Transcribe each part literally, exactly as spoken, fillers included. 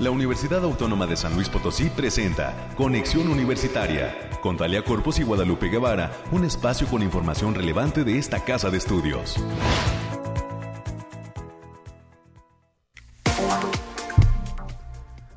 La Universidad Autónoma de San Luis Potosí presenta Conexión Universitaria, con Talia Corpus y Guadalupe Guevara, un espacio con información relevante de esta casa de estudios.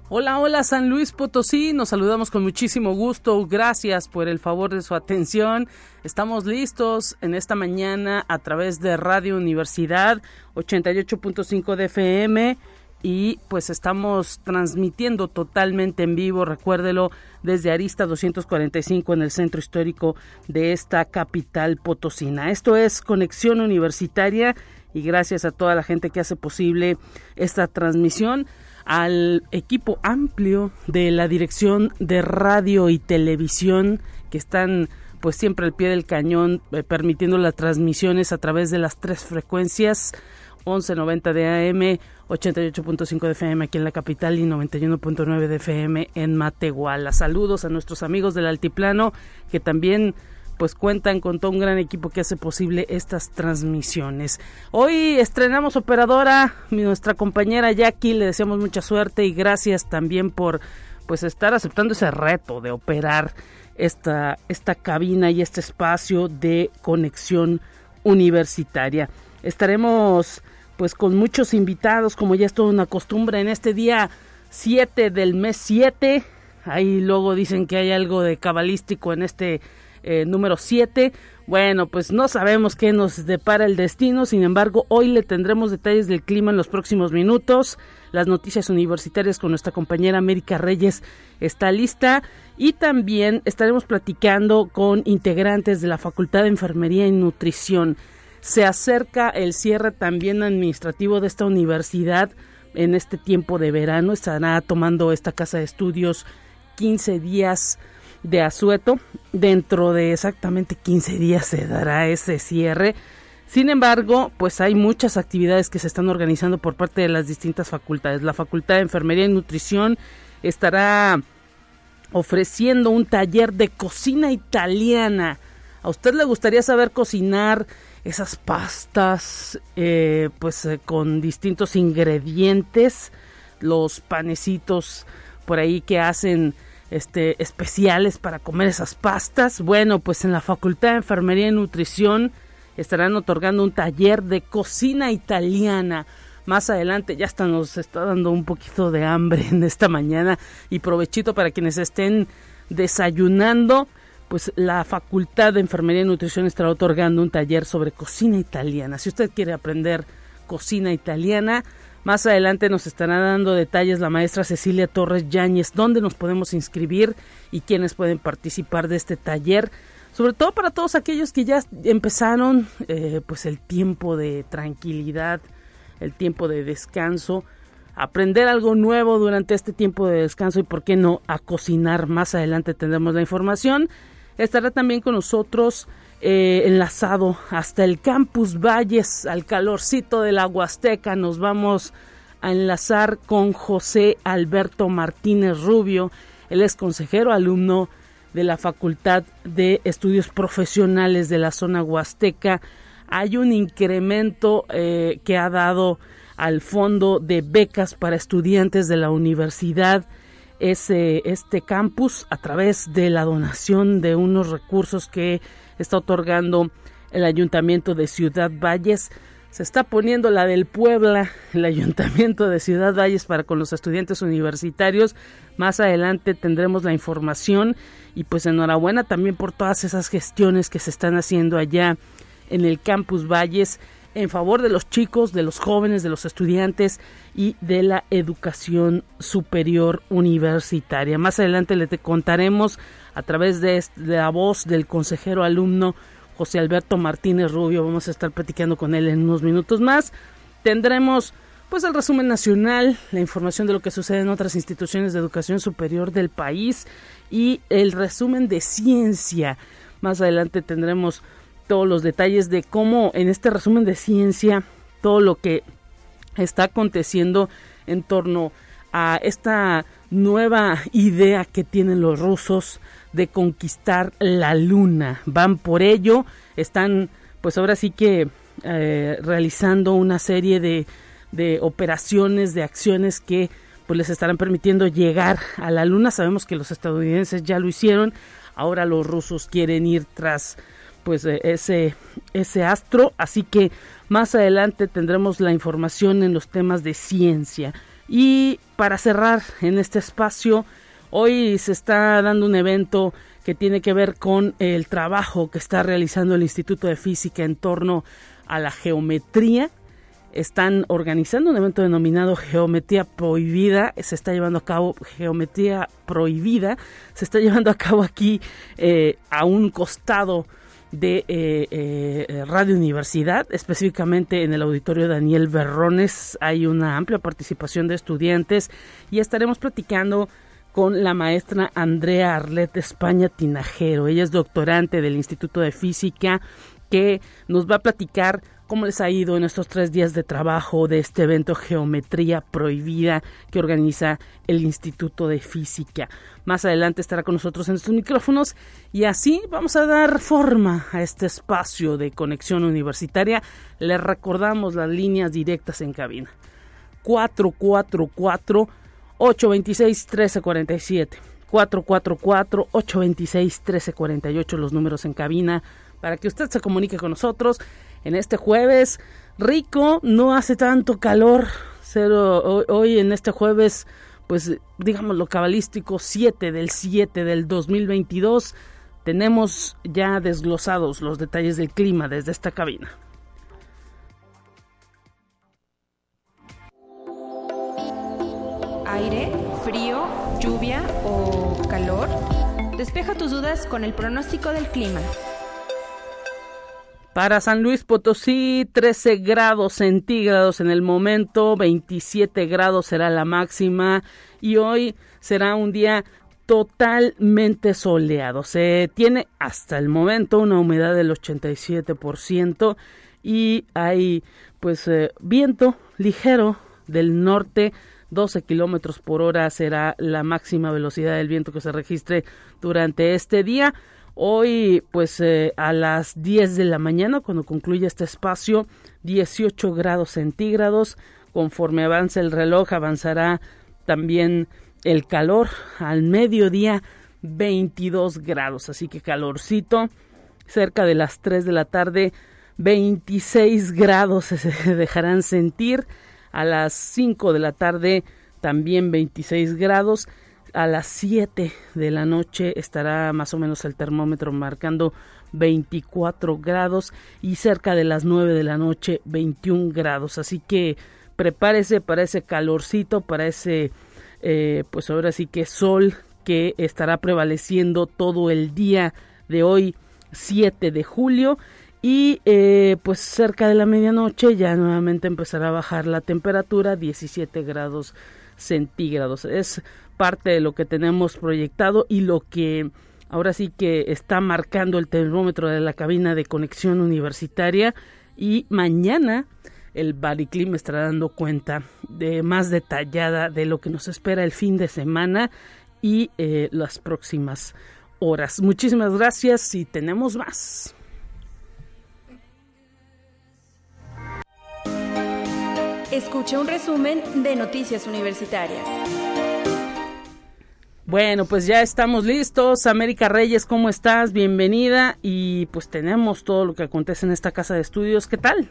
Hola, hola San Luis Potosí, nos saludamos con muchísimo gusto, gracias por el favor de su atención. Estamos listos en esta mañana a través de Radio Universidad ochenta y ocho punto cinco de F M y pues estamos transmitiendo totalmente en vivo, recuérdelo, desde Arista doscientos cuarenta y cinco en el centro histórico de esta capital potosina. Esto es Conexión Universitaria y gracias a toda la gente que hace posible esta transmisión. Al equipo amplio de la dirección de radio y televisión que están pues siempre al pie del cañón eh, permitiendo las transmisiones a través de las tres frecuencias once noventa de A M, ochenta y ocho punto cinco de F M aquí en la capital y noventa y uno punto nueve de F M en Matehuala. Saludos a nuestros amigos del Altiplano que también pues cuentan con todo un gran equipo que hace posible estas transmisiones. Hoy estrenamos operadora, nuestra compañera Jackie, le deseamos mucha suerte y gracias también por pues estar aceptando ese reto de operar esta, esta cabina y este espacio de Conexión Universitaria. Estaremos pues con muchos invitados, como ya es toda una costumbre, en este día siete del mes siete. Ahí luego dicen que hay algo de cabalístico en este Eh, número siete, bueno, pues no sabemos qué nos depara el destino, sin embargo, hoy le tendremos detalles del clima en los próximos minutos, las noticias universitarias con nuestra compañera América Reyes está lista y también estaremos platicando con integrantes de la Facultad de Enfermería y Nutrición. Se acerca el cierre también administrativo de esta universidad en este tiempo de verano, estará tomando esta casa de estudios quince días de asueto, dentro de exactamente quince días se dará ese cierre. Sin embargo, pues hay muchas actividades que se están organizando por parte de las distintas facultades. La Facultad de Enfermería y Nutrición estará ofreciendo un taller de cocina italiana. ¿A usted le gustaría saber cocinar esas pastas eh, pues eh, con distintos ingredientes? Los panecitos por ahí que hacen Este, especiales para comer esas pastas. Bueno, pues en la Facultad de Enfermería y Nutrición estarán otorgando un taller de cocina italiana. Más adelante ya hasta nos está dando un poquito de hambre en esta mañana y provechito para quienes estén desayunando. Pues la Facultad de Enfermería y Nutrición estará otorgando un taller sobre cocina italiana. Si usted quiere aprender cocina italiana, más adelante nos estará dando detalles la maestra Cecilia Torres Yañez, dónde nos podemos inscribir y quiénes pueden participar de este taller, sobre todo para todos aquellos que ya empezaron eh, pues el tiempo de tranquilidad, el tiempo de descanso, aprender algo nuevo durante este tiempo de descanso y por qué no a cocinar. Más adelante tendremos la información. Estará también con nosotros Eh, enlazado hasta el Campus Valles, al calorcito de la Huasteca. Nos vamos a enlazar con José Alberto Martínez Rubio, él es consejero alumno de la Facultad de Estudios Profesionales de la zona Huasteca. Hay un incremento eh, que ha dado al fondo de becas para estudiantes de la universidad. Ese, este campus, a través de la donación de unos recursos que está otorgando el Ayuntamiento de Ciudad Valles, se está poniendo la del Puebla, el Ayuntamiento de Ciudad Valles para con los estudiantes universitarios. Más adelante tendremos la información y pues enhorabuena también por todas esas gestiones que se están haciendo allá en el Campus Valles en favor de los chicos, de los jóvenes, de los estudiantes y de la educación superior universitaria. Más adelante le te contaremos a través de, este, de la voz del consejero alumno José Alberto Martínez Rubio. Vamos a estar platicando con él en unos minutos más. Tendremos pues el resumen nacional, la información de lo que sucede en otras instituciones de educación superior del país y el resumen de ciencia. Más adelante tendremos todos los detalles de cómo en este resumen de ciencia todo lo que está aconteciendo en torno a esta nueva idea que tienen los rusos de conquistar la luna. Van por ello, están pues ahora sí que eh, realizando una serie de, de operaciones, de acciones que pues les estarán permitiendo llegar a la luna. Sabemos que los estadounidenses ya lo hicieron, ahora los rusos quieren ir tras pues ese, ese astro, así que más adelante tendremos la información en los temas de ciencia. Y para cerrar en este espacio, hoy se está dando un evento que tiene que ver con el trabajo que está realizando el Instituto de Física en torno a la geometría. Están organizando un evento denominado Geometría Prohibida, se está llevando a cabo Geometría Prohibida, se está llevando a cabo aquí eh, a un costado de eh, eh, Radio Universidad, específicamente en el Auditorio Daniel Berrones. Hay una amplia participación de estudiantes y estaremos platicando con la maestra Andrea Arlet España Tinajero. Ella es doctorante del Instituto de Física, que nos va a platicar cómo les ha ido en estos tres días de trabajo de este evento Geometría Prohibida que organiza el Instituto de Física. Más adelante estará con nosotros en estos micrófonos y así vamos a dar forma a este espacio de Conexión Universitaria. Les recordamos las líneas directas en cabina. cuatro cuatro cuatro, ocho dos seis, uno tres cuatro siete. cuatro cuatro cuatro, ocho dos seis, uno tres cuatro ocho, los números en cabina para que usted se comunique con nosotros en este jueves rico. No hace tanto calor, cero, hoy en este jueves, pues digamos lo cabalístico, siete del siete del dos mil veintidós. Tenemos ya desglosados los detalles del clima desde esta cabina. Aire, frío, lluvia o calor. Despeja tus dudas con el pronóstico del clima. Para San Luis Potosí, trece grados centígrados en el momento, veintisiete grados será la máxima y hoy será un día totalmente soleado. Se tiene hasta el momento una humedad del ochenta y siete por ciento y hay pues eh, viento ligero del norte, doce kilómetros por hora será la máxima velocidad del viento que se registre durante este día. Hoy, pues eh, a las diez de la mañana, cuando concluya este espacio, dieciocho grados centígrados. Conforme avance el reloj, avanzará también el calor. Al mediodía, veintidós grados, así que calorcito. Cerca de las tres de la tarde, veintiséis grados se dejarán sentir. A las cinco de la tarde, también veintiséis grados. A las siete de la noche estará más o menos el termómetro marcando veinticuatro grados y cerca de las nueve de la noche veintiún grados. Así que prepárese para ese calorcito, para ese eh, pues ahora sí que sol que estará prevaleciendo todo el día de hoy, siete de julio. Y eh, pues cerca de la medianoche ya nuevamente empezará a bajar la temperatura, diecisiete grados centígrados. Es parte de lo que tenemos proyectado y lo que ahora sí que está marcando el termómetro de la cabina de Conexión Universitaria, y mañana el Bariclim estará dando cuenta de más detallada de lo que nos espera el fin de semana y eh, las próximas horas. Muchísimas gracias y tenemos más. Escucha un resumen de Noticias Universitarias. Bueno, pues ya estamos listos. América Reyes, ¿cómo estás? Bienvenida. Y pues tenemos todo lo que acontece en esta casa de estudios. ¿Qué tal?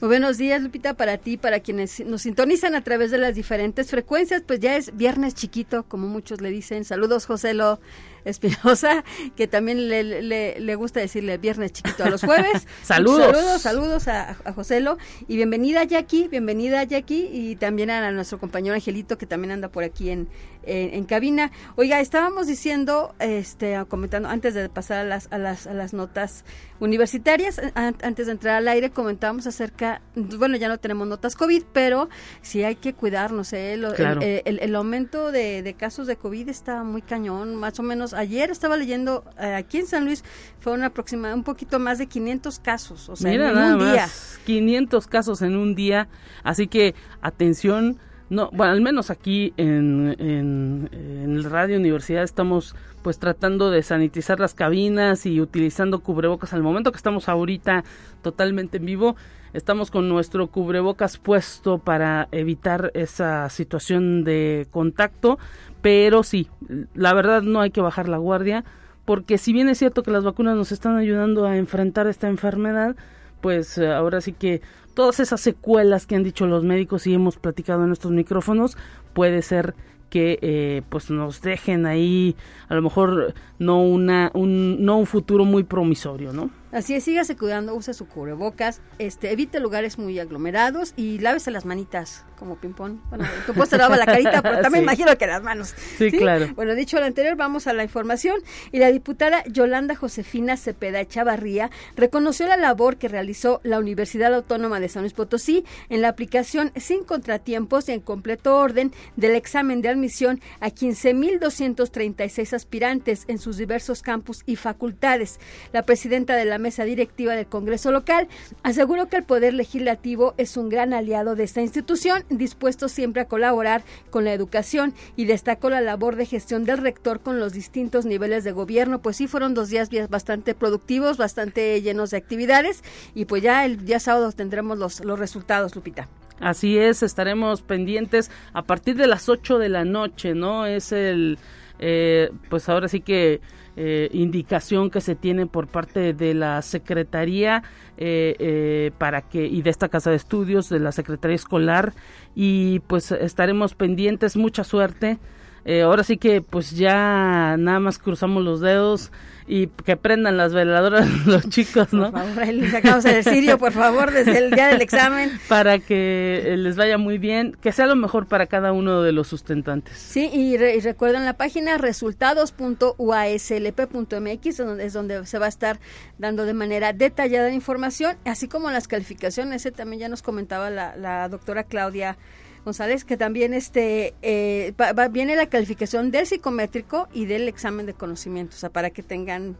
Muy buenos días, Lupita, para ti, para quienes nos sintonizan a través de las diferentes frecuencias. Pues ya es viernes chiquito, como muchos le dicen. Saludos, Joselo Espinosa, que también le, le, le gusta decirle viernes chiquito a los jueves. Saludos. Saludos, saludos a, a Joselo. Y bienvenida, Jackie, bienvenida, Jackie. Y también a, a nuestro compañero Angelito, que también anda por aquí en, en, en cabina. Oiga, estábamos diciendo, este, comentando, antes de pasar a las, a las, a las notas universitarias, a, antes de entrar al aire, comentábamos acerca, bueno, ya no tenemos notas COVID, pero sí hay que cuidarnos, ¿eh? El, claro. el, el, el aumento de, de casos de COVID está muy cañón, más o menos. Ayer estaba leyendo, eh, aquí en San Luis fueron aproximadamente un poquito más de quinientos casos, o sea, mira, en un día. quinientos casos en un día, así que atención, No, bueno, al menos aquí en, en, en Radio Universidad estamos pues tratando de sanitizar las cabinas y utilizando cubrebocas. Al momento que estamos ahorita totalmente en vivo, estamos con nuestro cubrebocas puesto para evitar esa situación de contacto, pero sí, la verdad no hay que bajar la guardia, porque si bien es cierto que las vacunas nos están ayudando a enfrentar esta enfermedad, pues ahora sí que todas esas secuelas que han dicho los médicos y hemos platicado en estos micrófonos, puede ser que eh, pues nos dejen ahí a lo mejor no una un no un futuro muy promisorio, ¿no? Así es, sígase cuidando, use su cubrebocas, este, evite lugares muy aglomerados y lávese las manitas como ping-pong. Bueno, el cuerpo se lava la carita, pero también sí. Imagino que las manos. Sí, sí, claro. Bueno, dicho lo anterior, vamos a la información. Y la diputada Yolanda Josefina Cepeda Echavarría reconoció la labor que realizó la Universidad Autónoma de San Luis Potosí en la aplicación sin contratiempos y en completo orden del examen de admisión a quince mil doscientos treinta y seis aspirantes en sus diversos campus y facultades. La presidenta de la mesa directiva del Congreso local aseguró que el Poder Legislativo es un gran aliado de esta institución, dispuesto siempre a colaborar con la educación, y destacó la labor de gestión del rector con los distintos niveles de gobierno. Pues sí, fueron dos días bastante productivos, bastante llenos de actividades, y pues ya el día sábado tendremos los, los resultados, Lupita. Así es, estaremos pendientes a partir de las ocho de la noche, ¿no? Es el, eh, pues ahora sí que eh, indicación que se tiene por parte de la Secretaría eh, eh, para que y de esta Casa de Estudios, de la Secretaría Escolar, y pues estaremos pendientes, mucha suerte. Eh, ahora sí que pues ya nada más cruzamos los dedos y que prendan las veladoras los chicos, ¿no? Por favor, ahí les sacamos el cirio, por favor, desde el día del examen. Para que les vaya muy bien, que sea lo mejor para cada uno de los sustentantes. Sí, y, re- y recuerden la página resultados punto u a s l p punto m x, donde es donde se va a estar dando de manera detallada la información, así como las calificaciones. Eh, también ya nos comentaba la, la doctora Claudia González, que también este eh, va, va, viene la calificación del psicométrico y del examen de conocimiento, o sea, para que tengan,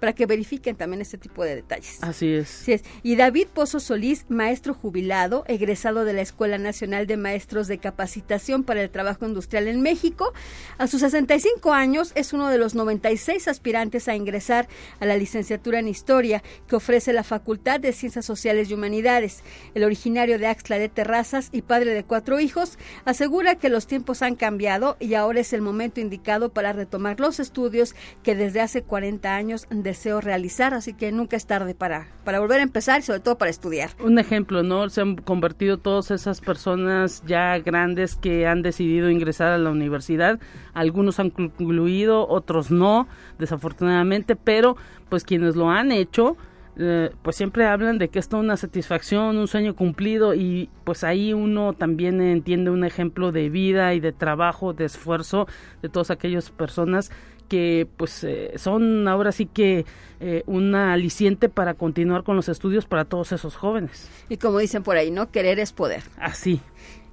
para que verifiquen también este tipo de detalles. Así es. Así es. Y David Pozo Solís, maestro jubilado, egresado de la Escuela Nacional de Maestros de Capacitación para el Trabajo Industrial en México, a sus sesenta y cinco años es uno de los noventa y seis aspirantes a ingresar a la licenciatura en Historia que ofrece la Facultad de Ciencias Sociales y Humanidades. El originario de Axtla de Terrazas y padre de cuatro hijos, asegura que los tiempos han cambiado y ahora es el momento indicado para retomar los estudios que desde hace cuarenta años de deseo realizar, así que nunca es tarde para, para volver a empezar y sobre todo para estudiar. Un ejemplo, ¿no? Se han convertido todas esas personas ya grandes que han decidido ingresar a la universidad. Algunos han concluido, otros no, desafortunadamente, pero pues quienes lo han hecho, eh, pues siempre hablan de que esto es una satisfacción, un sueño cumplido, y pues ahí uno también entiende un ejemplo de vida y de trabajo, de esfuerzo de todas aquellas personas que pues eh, son ahora sí que eh, una aliciente para continuar con los estudios para todos esos jóvenes. Y como dicen por ahí, ¿no? Querer es poder. Así.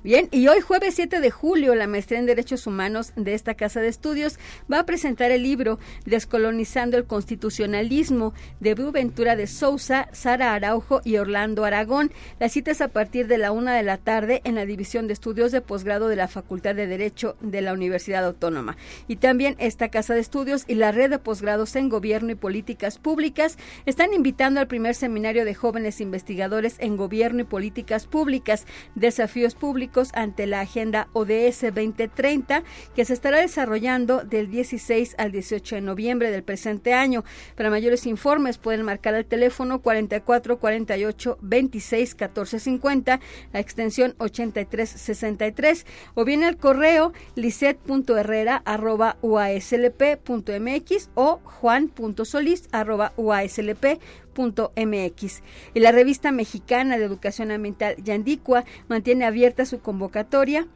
Bien, y hoy jueves siete de julio, la maestría en Derechos Humanos de esta Casa de Estudios va a presentar el libro Descolonizando el Constitucionalismo, de Boaventura de Sousa, Sara Araujo y Orlando Aragón. La cita es a partir de la una de la tarde en la División de Estudios de Posgrado de la Facultad de Derecho de la Universidad Autónoma. Y también esta Casa de Estudios y la Red de Posgrados en Gobierno y Políticas Públicas están invitando al primer seminario de jóvenes investigadores en Gobierno y Políticas Públicas, Desafíos Públicos ante la Agenda O D S veinte treinta, que se estará desarrollando del dieciséis al dieciocho de noviembre del presente año. Para mayores informes pueden marcar al teléfono cuarenta y cuatro, cuarenta y ocho, veintiséis, catorce cincuenta, la extensión ochenta y tres sesenta y tres, o bien al correo lisset punto herrera arroba u a s l p punto m x o juan punto solis arroba u a s l p punto m x. Y la revista mexicana de educación ambiental Yandicuá mantiene abierta su convocatoria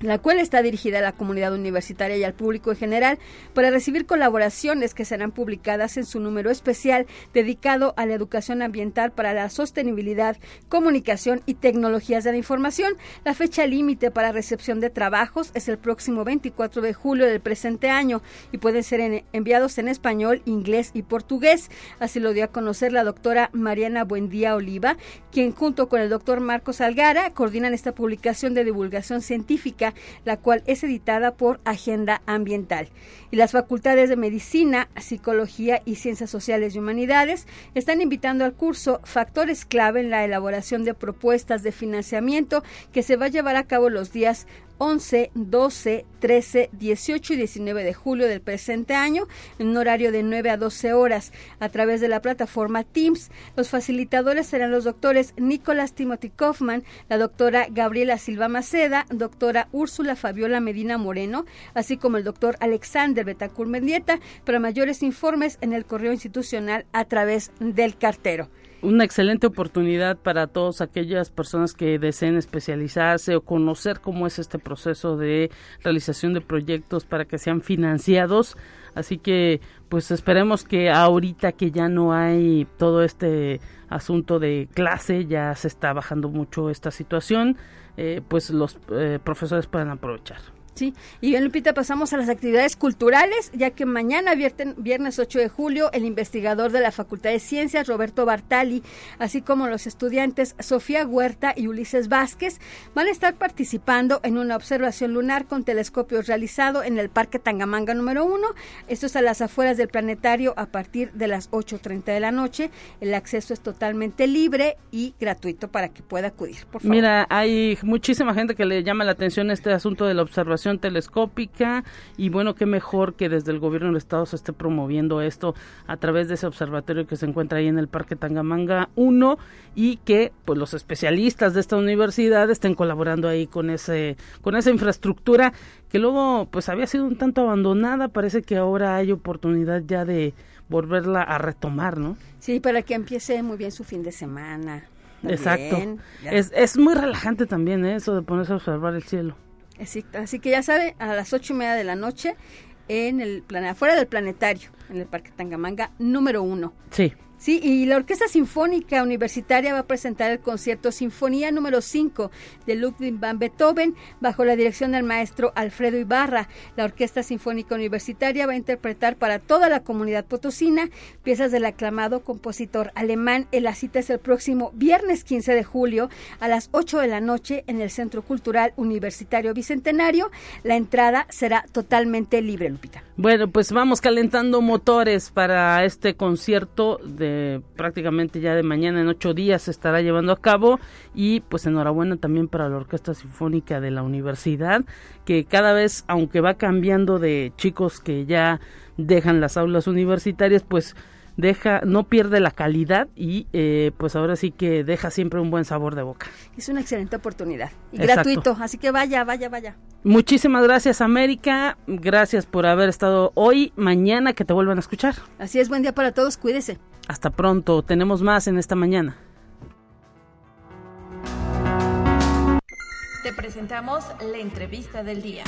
la cual está dirigida a la comunidad universitaria y al público en general, para recibir colaboraciones que serán publicadas en su número especial dedicado a la educación ambiental para la sostenibilidad, comunicación y tecnologías de la información. La fecha límite para recepción de trabajos es el próximo veinticuatro de julio del presente año y pueden ser en, enviados en español, inglés y portugués. Así lo dio a conocer la doctora Mariana Buendía Oliva, quien junto con el doctor Marcos Algara coordinan esta publicación de divulgación científica, la cual es editada por Agenda Ambiental. Y las facultades de Medicina, Psicología y Ciencias Sociales y Humanidades están invitando al curso Factores Clave en la Elaboración de Propuestas de Financiamiento, que se va a llevar a cabo los días once, doce, trece, dieciocho y diecinueve de julio del presente año, en un horario de nueve a doce horas, a través de la plataforma Teams. Los facilitadores serán los doctores Nicolás Timothy Kaufman, la doctora Gabriela Silva Maceda, doctora Úrsula Fabiola Medina Moreno, así como el doctor Alexander Betacur Mendieta. Para mayores informes, en el correo institucional a través del cartero. Una excelente oportunidad para todas aquellas personas que deseen especializarse o conocer cómo es este proceso de realización de proyectos para que sean financiados. Así que pues esperemos que ahorita que ya no hay todo este asunto de clase, ya se está bajando mucho esta situación, eh, pues los eh, profesores puedan aprovechar. Sí, y bien, Lupita, pasamos a las actividades culturales, ya que mañana, viernes ocho de julio, el investigador de la Facultad de Ciencias, Roberto Bartali, así como los estudiantes Sofía Huerta y Ulises Vázquez, van a estar participando en una observación lunar con telescopios realizado en el Parque Tangamanga número uno, esto es a las afueras del planetario, a partir de las ocho treinta de la noche. El acceso es totalmente libre y gratuito para que pueda acudir, por favor. Mira, hay muchísima gente que le llama la atención este asunto de la observación telescópica, y bueno, qué mejor que desde el gobierno del estado se esté promoviendo esto a través de ese observatorio que se encuentra ahí en el Parque Tangamanga uno, y que pues los especialistas de esta universidad estén colaborando ahí con ese con esa infraestructura que luego pues había sido un tanto abandonada. Parece que ahora hay oportunidad ya de volverla a retomar, ¿no? Sí, para que empiece muy bien su fin de semana. También. Exacto. Es, es muy relajante también, ¿eh?, eso de ponerse a observar el cielo. Así, así que ya saben, a las ocho y media de la noche, en el plan, afuera del planetario, en el Parque Tangamanga número uno. Sí. Sí, y la Orquesta Sinfónica Universitaria va a presentar el concierto Sinfonía número cinco de Ludwig van Beethoven, bajo la dirección del maestro Alfredo Ibarra. La Orquesta Sinfónica Universitaria va a interpretar para toda la comunidad potosina piezas del aclamado compositor alemán. La cita es el próximo viernes quince de julio a las ocho de la noche en el Centro Cultural Universitario Bicentenario. La entrada será totalmente libre, Lupita. Bueno, pues vamos calentando motores para este concierto de Eh, prácticamente ya de mañana, en ocho días se estará llevando a cabo. Y pues enhorabuena también para la Orquesta Sinfónica de la Universidad, que cada vez, aunque va cambiando de chicos que ya dejan las aulas universitarias, pues deja, no pierde la calidad y eh, pues ahora sí que deja siempre un buen sabor de boca. Es una excelente oportunidad y exacto, gratuito, así que vaya, vaya, vaya. Muchísimas gracias, América, gracias por haber estado hoy, mañana que te vuelvan a escuchar. Así es, buen día para todos, cuídese. Hasta pronto, tenemos más en esta mañana. Te presentamos la entrevista del día.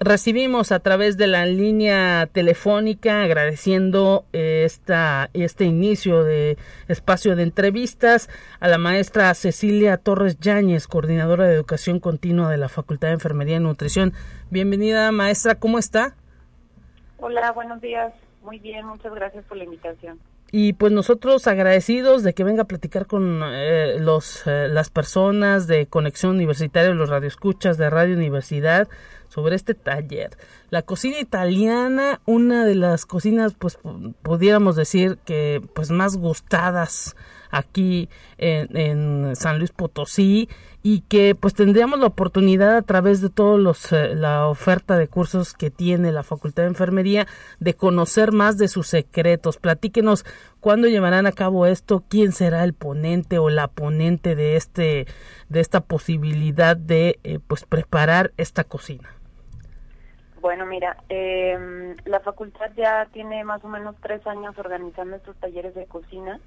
Recibimos a través de la línea telefónica, agradeciendo esta, este inicio de espacio de entrevistas, a la maestra Cecilia Torres Yañez, coordinadora de Educación Continua de la Facultad de Enfermería y Nutrición. Bienvenida, maestra, ¿cómo está? Hola, buenos días. Muy bien, muchas gracias por la invitación. Y pues nosotros agradecidos de que venga a platicar con eh, los eh, las personas de Conexión Universitaria, los radioescuchas de Radio Universidad, sobre este taller. La cocina italiana, una de las cocinas, pues p- pudiéramos decir que pues más gustadas aquí en, en San Luis Potosí, y que pues tendríamos la oportunidad a través de todos los eh, la oferta de cursos que tiene la Facultad de Enfermería de conocer más de sus secretos. Platíquenos cuándo llevarán a cabo esto, quién será el ponente o la ponente de este de esta posibilidad de eh, pues preparar esta cocina. Bueno, mira, eh, la facultad ya tiene más o menos tres años organizando estos talleres de cocina.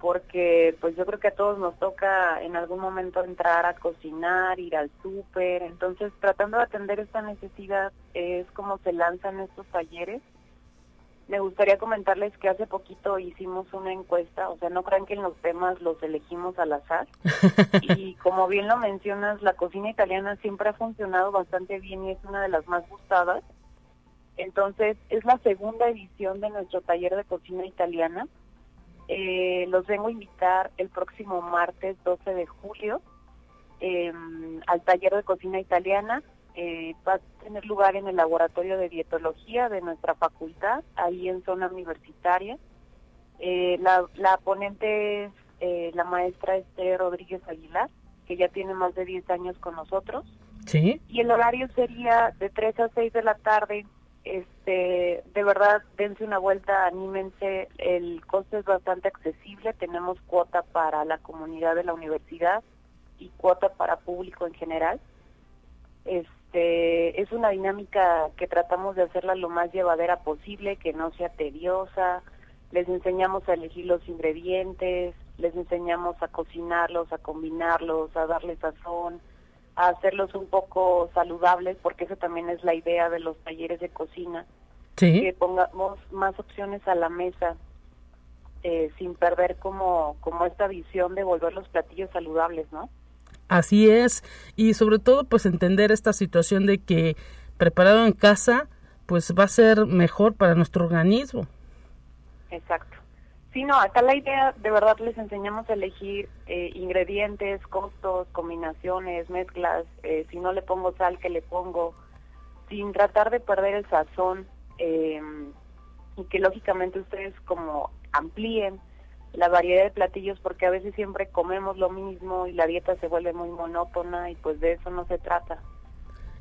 porque pues yo creo que a todos nos toca en algún momento entrar a cocinar, ir al súper, entonces tratando de atender esta necesidad es como se lanzan estos talleres. Me gustaría comentarles que hace poquito hicimos una encuesta, o sea, no crean que en los temas los elegimos al azar, y como bien lo mencionas, la cocina italiana siempre ha funcionado bastante bien y es una de las más gustadas. Entonces, es la segunda edición de nuestro taller de cocina italiana. Eh, los vengo a invitar el próximo martes doce de julio eh, al taller de cocina italiana. Eh, va a tener lugar en el laboratorio de dietología de nuestra facultad, ahí en zona universitaria. Eh, la, la ponente es eh, la maestra Esther Rodríguez Aguilar, que ya tiene más de diez años con nosotros. ¿Sí? Y el horario sería de tres a seis de la tarde. Este, de verdad, dense una vuelta, anímense, el costo es bastante accesible, tenemos cuota para la comunidad de la universidad y cuota para público en general. Este, es una dinámica que tratamos de hacerla lo más llevadera posible, que no sea tediosa. Les enseñamos a elegir los ingredientes, les enseñamos a cocinarlos, a combinarlos, a darles sazón, a hacerlos un poco saludables, porque eso también es la idea de los talleres de cocina. ¿Sí? Que pongamos más opciones a la mesa, eh, sin perder como, como esta visión de volver los platillos saludables, ¿no? Así es, y sobre todo pues entender esta situación de que preparado en casa pues va a ser mejor para nuestro organismo. Exacto. Sí, no, acá la idea, de verdad les enseñamos a elegir eh, ingredientes, costos, combinaciones, mezclas, eh, si no le pongo sal, ¿qué le pongo? Sin tratar de perder el sazón eh, y que lógicamente ustedes como amplíen la variedad de platillos, porque a veces siempre comemos lo mismo y la dieta se vuelve muy monótona y pues de eso no se trata.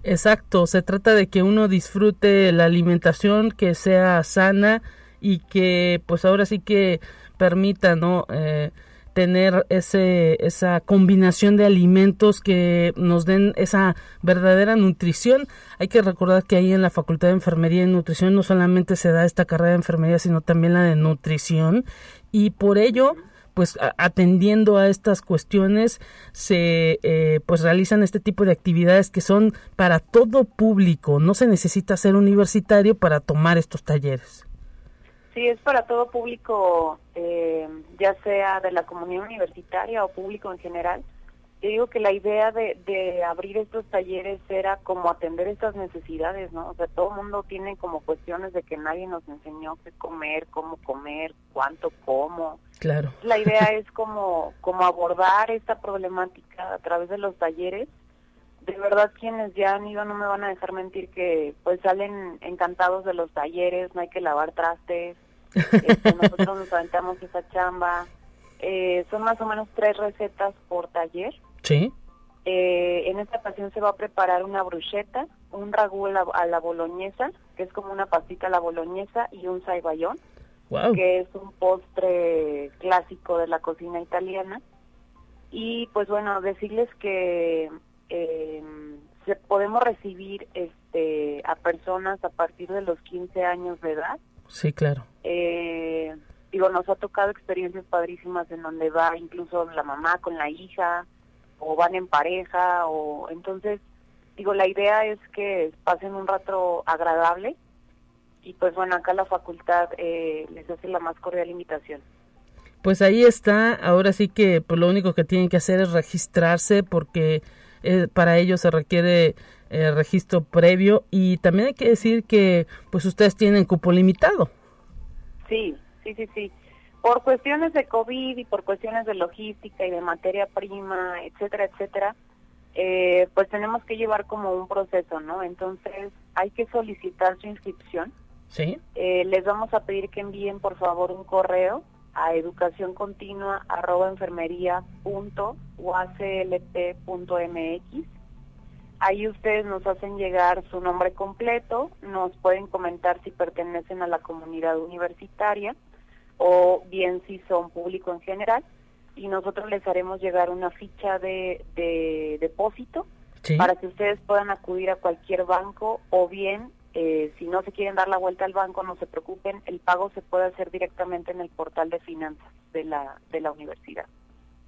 Exacto, se trata de que uno disfrute la alimentación, que sea sana y que pues ahora sí que permita, ¿no?, eh, tener ese esa combinación de alimentos que nos den esa verdadera nutrición. Hay que recordar que ahí en la Facultad de Enfermería y Nutrición no solamente se da esta carrera de enfermería, sino también la de nutrición, y por ello pues atendiendo a estas cuestiones se eh, pues realizan este tipo de actividades que son para todo público. No se necesita ser universitario para tomar estos talleres. Sí, es para todo público, eh, ya sea de la comunidad universitaria o público en general. Yo digo que la idea de, de abrir estos talleres era como atender estas necesidades, ¿no? O sea, todo el mundo tiene como cuestiones de que nadie nos enseñó qué comer, cómo comer, cuánto como. Claro. La idea es como, como abordar esta problemática a través de los talleres. De verdad, quienes ya han ido no me van a dejar mentir que pues salen encantados de los talleres, no hay que lavar trastes, este, nosotros nos aventamos esa chamba. Eh, son más o menos tres recetas por taller. Sí. Eh, en esta ocasión se va a preparar una bruschetta, un ragú a la, a la boloñesa, que es como una pastita a la boloñesa, y un saiballón, wow, que es un postre clásico de la cocina italiana. Y pues bueno, decirles que Eh, podemos recibir este a personas a partir de los quince años de edad. Sí, claro. Eh, digo, nos ha tocado experiencias padrísimas en donde va incluso la mamá con la hija, o van en pareja, o entonces, digo, la idea es que pasen un rato agradable, y pues bueno, acá la facultad eh, les hace la más cordial invitación. Pues ahí está, ahora sí que pues lo único que tienen que hacer es registrarse, porque eh, para ello se requiere eh, registro previo, y también hay que decir que pues ustedes tienen cupo limitado. Sí, sí, sí, sí. Por cuestiones de COVID y por cuestiones de logística y de materia prima, etcétera, etcétera, eh, pues tenemos que llevar como un proceso, ¿no? Entonces hay que solicitar su inscripción. Sí. Eh, les vamos a pedir que envíen por favor un correo a educación continua arroba enfermería punto u a c l p punto m x. Ahí ustedes nos hacen llegar su nombre completo, nos pueden comentar si pertenecen a la comunidad universitaria o bien si son público en general, y nosotros les haremos llegar una ficha de, de depósito. ¿Sí? Para que ustedes puedan acudir a cualquier banco o bien Eh, si no se quieren dar la vuelta al banco, no se preocupen, el pago se puede hacer directamente en el portal de finanzas de la, de la universidad.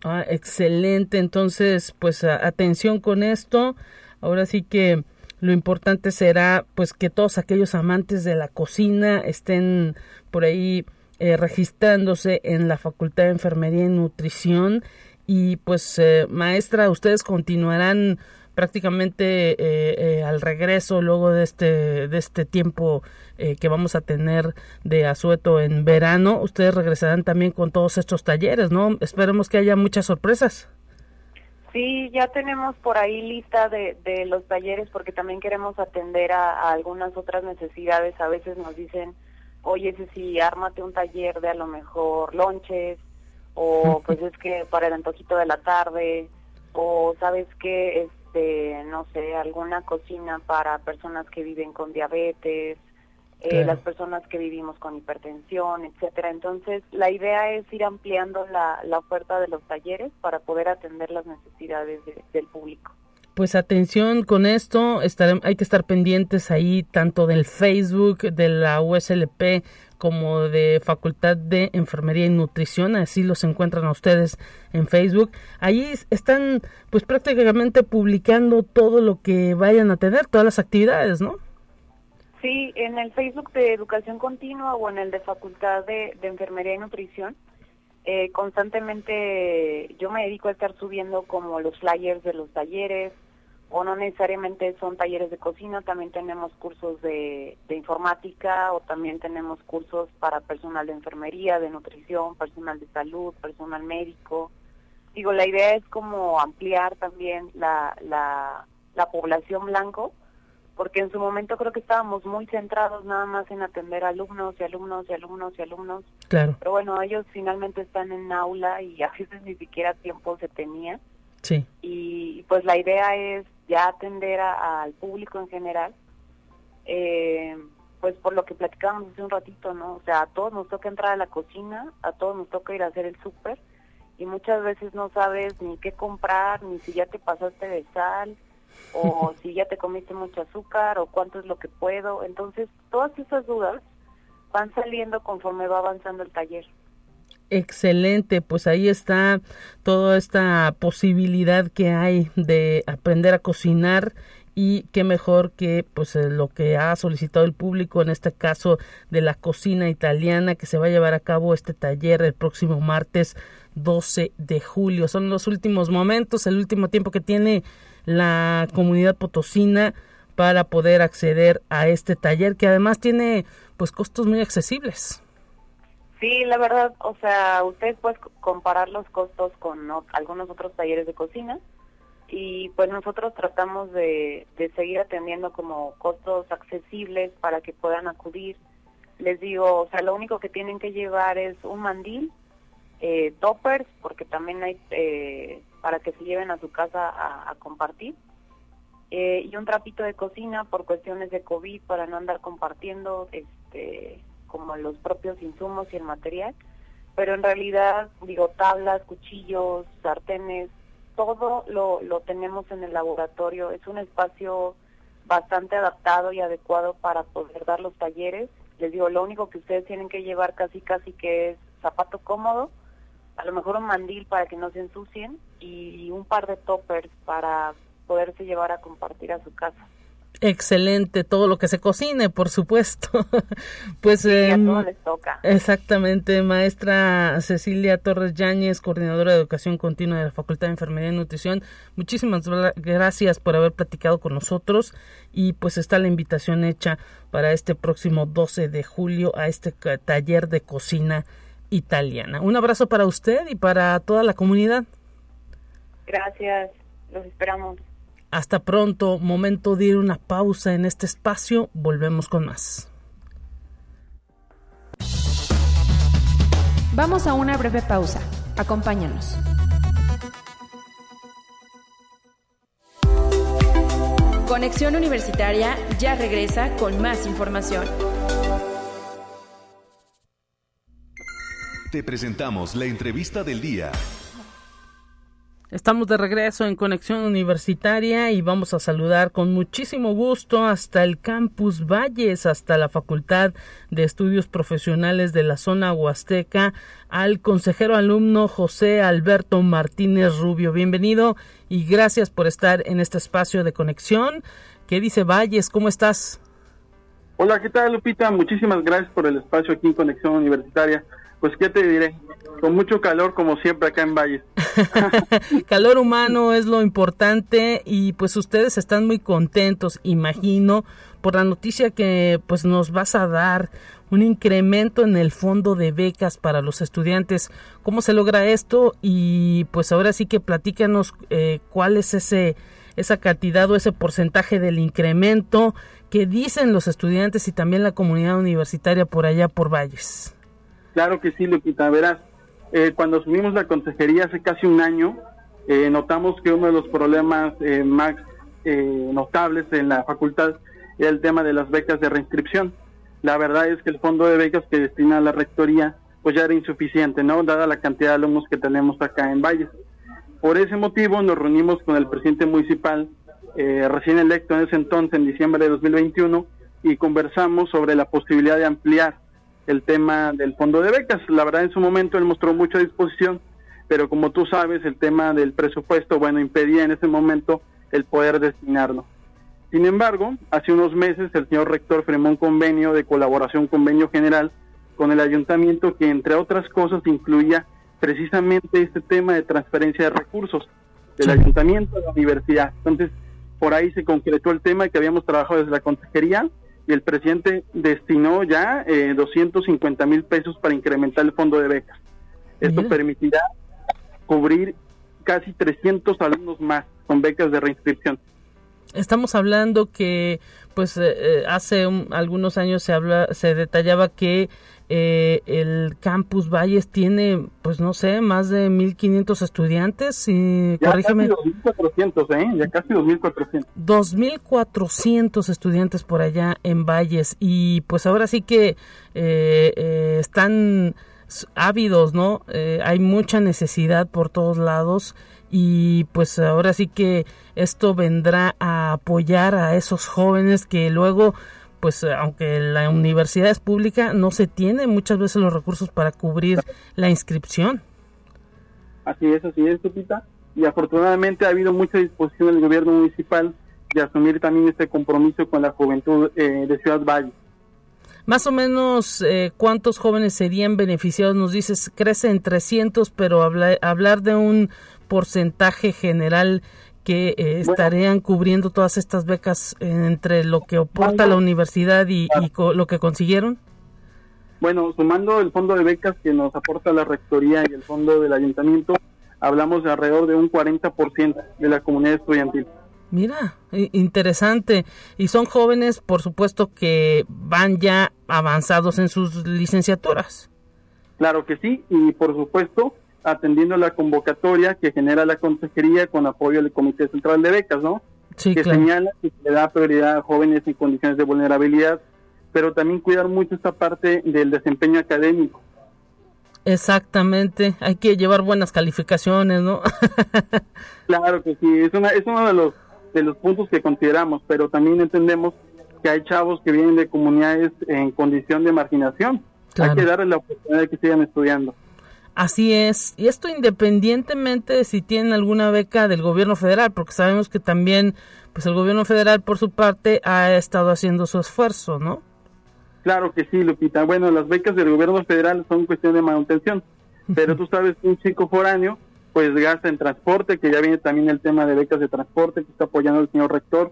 Ah, excelente. Entonces, pues a, atención con esto. Ahora sí que lo importante será pues que todos aquellos amantes de la cocina estén por ahí eh, registrándose en la Facultad de Enfermería y Nutrición. Y pues, eh, maestra, ustedes continuarán prácticamente eh, eh, al regreso luego de este de este tiempo eh, que vamos a tener de asueto en verano. Ustedes regresarán también con todos estos talleres, ¿no? Esperemos que haya muchas sorpresas. Sí, ya tenemos por ahí lista de, de los talleres, porque también queremos atender a, a algunas otras necesidades. A veces nos dicen, oye, Ceci, ármate un taller de a lo mejor lonches, o pues es que para el antojito de la tarde, o sabes qué, es de, no sé, alguna cocina para personas que viven con diabetes, claro. eh, las personas que vivimos con hipertensión, etcétera. Entonces, la idea es ir ampliando la, la oferta de los talleres para poder atender las necesidades de, del público. Pues atención con esto, estar, hay que estar pendientes ahí tanto del Facebook de la U S L P como de Facultad de Enfermería y Nutrición, así los encuentran a ustedes en Facebook. Ahí están pues prácticamente publicando todo lo que vayan a tener, todas las actividades, ¿no? Sí, en el Facebook de Educación Continua o en el de Facultad de, de Enfermería y Nutrición. Eh, constantemente yo me dedico a estar subiendo como los flyers de los talleres, o no necesariamente son talleres de cocina, también tenemos cursos de, de informática, o también tenemos cursos para personal de enfermería, de nutrición, personal de salud, personal médico. Digo, la idea es como ampliar también la, la, la población blanco, porque en su momento creo que estábamos muy centrados nada más en atender alumnos y alumnos y alumnos y alumnos. Claro. Pero bueno, ellos finalmente están en aula y a veces ni siquiera tiempo se tenía. Sí. Y pues la idea es ya atender a, al público en general, eh, pues por lo que platicábamos hace un ratito, ¿no? O sea, a todos nos toca entrar a la cocina, a todos nos toca ir a hacer el súper, y muchas veces no sabes ni qué comprar, ni si ya te pasaste de sal, o si ya te comiste mucho azúcar, o cuánto es lo que puedo. Entonces, todas esas dudas van saliendo conforme va avanzando el taller. Excelente, pues ahí está toda esta posibilidad que hay de aprender a cocinar, y qué mejor que pues lo que ha solicitado el público, en este caso de la cocina italiana, que se va a llevar a cabo este taller el próximo martes doce de julio. Son los últimos momentos, el último tiempo que tiene la comunidad potosina para poder acceder a este taller, que además tiene pues costos muy accesibles. Sí, la verdad, o sea, ustedes pueden comparar los costos con no, algunos otros talleres de cocina, y pues nosotros tratamos de, de seguir atendiendo como costos accesibles para que puedan acudir. Les digo, o sea, lo único que tienen que llevar es un mandil, eh, toppers, porque también hay eh, para que se lleven a su casa a, a compartir, eh, y un trapito de cocina por cuestiones de COVID, para no andar compartiendo, este... como los propios insumos y el material, pero en realidad, digo, tablas, cuchillos, sartenes, todo lo, lo tenemos en el laboratorio. Es un espacio bastante adaptado y adecuado para poder dar los talleres. Les digo, lo único que ustedes tienen que llevar casi casi que es zapato cómodo, a lo mejor un mandil para que no se ensucien, y un par de toppers para poderse llevar a compartir a su casa. Excelente, todo lo que se cocine, por supuesto. Pues sí, eh, a todos les toca. Exactamente, maestra Cecilia Torres Yañez, coordinadora de Educación Continua de la Facultad de Enfermería y Nutrición, muchísimas gracias por haber platicado con nosotros, y pues está la invitación hecha para este próximo doce de julio a este taller de cocina italiana. Un abrazo para usted y para toda la comunidad. Gracias, los esperamos. Hasta pronto, momento de ir una pausa en este espacio, volvemos con más. Vamos a una breve pausa, acompáñanos. Conexión Universitaria ya regresa con más información. Te presentamos la entrevista del día. Estamos de regreso en Conexión Universitaria y vamos a saludar con muchísimo gusto hasta el Campus Valles, hasta la Facultad de Estudios Profesionales de la zona Huasteca, al consejero alumno José Alberto Martínez Rubio. Bienvenido y gracias por estar en este espacio de Conexión. ¿Qué dice Valles? ¿Cómo estás? Hola, ¿qué tal, Lupita? Muchísimas gracias por el espacio aquí en Conexión Universitaria. Pues, ¿qué te diré? Con mucho calor, como siempre, acá en Valles. Calor humano es lo importante y pues ustedes están muy contentos, imagino, por la noticia que pues nos vas a dar, un incremento en el fondo de becas para los estudiantes. ¿Cómo se logra esto? Y pues ahora sí que platícanos eh, cuál es ese esa cantidad o ese porcentaje del incremento que dicen los estudiantes y también la comunidad universitaria por allá por Valles. Claro que sí, Lupita. Verás, eh, cuando asumimos la consejería hace casi un año, eh, notamos que uno de los problemas eh, más eh, notables en la facultad era el tema de las becas de reinscripción. La verdad es que el fondo de becas que destina a la rectoría pues ya era insuficiente, ¿no?, dada la cantidad de alumnos que tenemos acá en Valles. Por ese motivo nos reunimos con el presidente municipal, eh, recién electo en ese entonces, en diciembre de dos mil veintiuno, y conversamos sobre la posibilidad de ampliar el tema del fondo de becas. La verdad, en su momento él mostró mucha disposición, pero como tú sabes, el tema del presupuesto, bueno, impedía en ese momento el poder destinarlo. Sin embargo, hace unos meses el señor rector firmó un convenio de colaboración, convenio general, con el ayuntamiento que, entre otras cosas, incluía precisamente este tema de transferencia de recursos del ayuntamiento a la universidad. Entonces, por ahí se concretó el tema que habíamos trabajado desde la consejería, y el presidente destinó ya eh, doscientos cincuenta mil pesos para incrementar el fondo de becas. Esto Bien. permitirá cubrir casi trescientos alumnos más con becas de reinscripción. Estamos hablando que pues eh, hace un, algunos años se habla, se detallaba que eh, el Campus Valles tiene, pues no sé, más de mil quinientos estudiantes. Y, ya corrígeme, casi dos mil cuatrocientos, ¿eh? Ya casi dos mil cuatrocientos. dos mil cuatrocientos estudiantes por allá en Valles. Y pues ahora sí que eh, eh, están ávidos, ¿no? Eh, hay mucha necesidad por todos lados. Y pues ahora sí que esto vendrá a apoyar a esos jóvenes que luego, pues aunque la universidad es pública, no se tiene muchas veces los recursos para cubrir la inscripción. Así es, así es, Tupita. Y afortunadamente ha habido mucha disposición del gobierno municipal de asumir también este compromiso con la juventud eh, de Ciudad Valles. Más o menos, eh, ¿cuántos jóvenes serían beneficiados? Nos dices, crece en trescientos, pero habla, hablar de un porcentaje general que eh, bueno, estarían cubriendo todas estas becas eh, entre lo que aporta la universidad y, y co- lo que consiguieron. Bueno, sumando el fondo de becas que nos aporta la rectoría y el fondo del ayuntamiento, hablamos de alrededor de un cuarenta por ciento de la comunidad estudiantil. Mira, interesante. Y son jóvenes, por supuesto, que van ya avanzados en sus licenciaturas. Claro que sí, y por supuesto, atendiendo la convocatoria que genera la consejería con apoyo del Comité Central de Becas, ¿no? Sí, que claro. Señala que se le da prioridad a jóvenes en condiciones de vulnerabilidad, pero también cuidar mucho esta parte del desempeño académico. Exactamente, hay que llevar buenas calificaciones, ¿no? Claro que sí, es una, es uno de los de los puntos que consideramos, pero también entendemos que hay chavos que vienen de comunidades en condición de marginación. Claro. Hay que darles la oportunidad de que sigan estudiando. Así es, y esto independientemente de si tienen alguna beca del gobierno federal, porque sabemos que también pues el gobierno federal por su parte ha estado haciendo su esfuerzo, ¿no? Claro que sí, Lupita. Bueno, las becas del gobierno federal son cuestión de manutención, pero tú sabes que un chico foráneo pues gasta en transporte, que ya viene también el tema de becas de transporte que está apoyando el señor rector,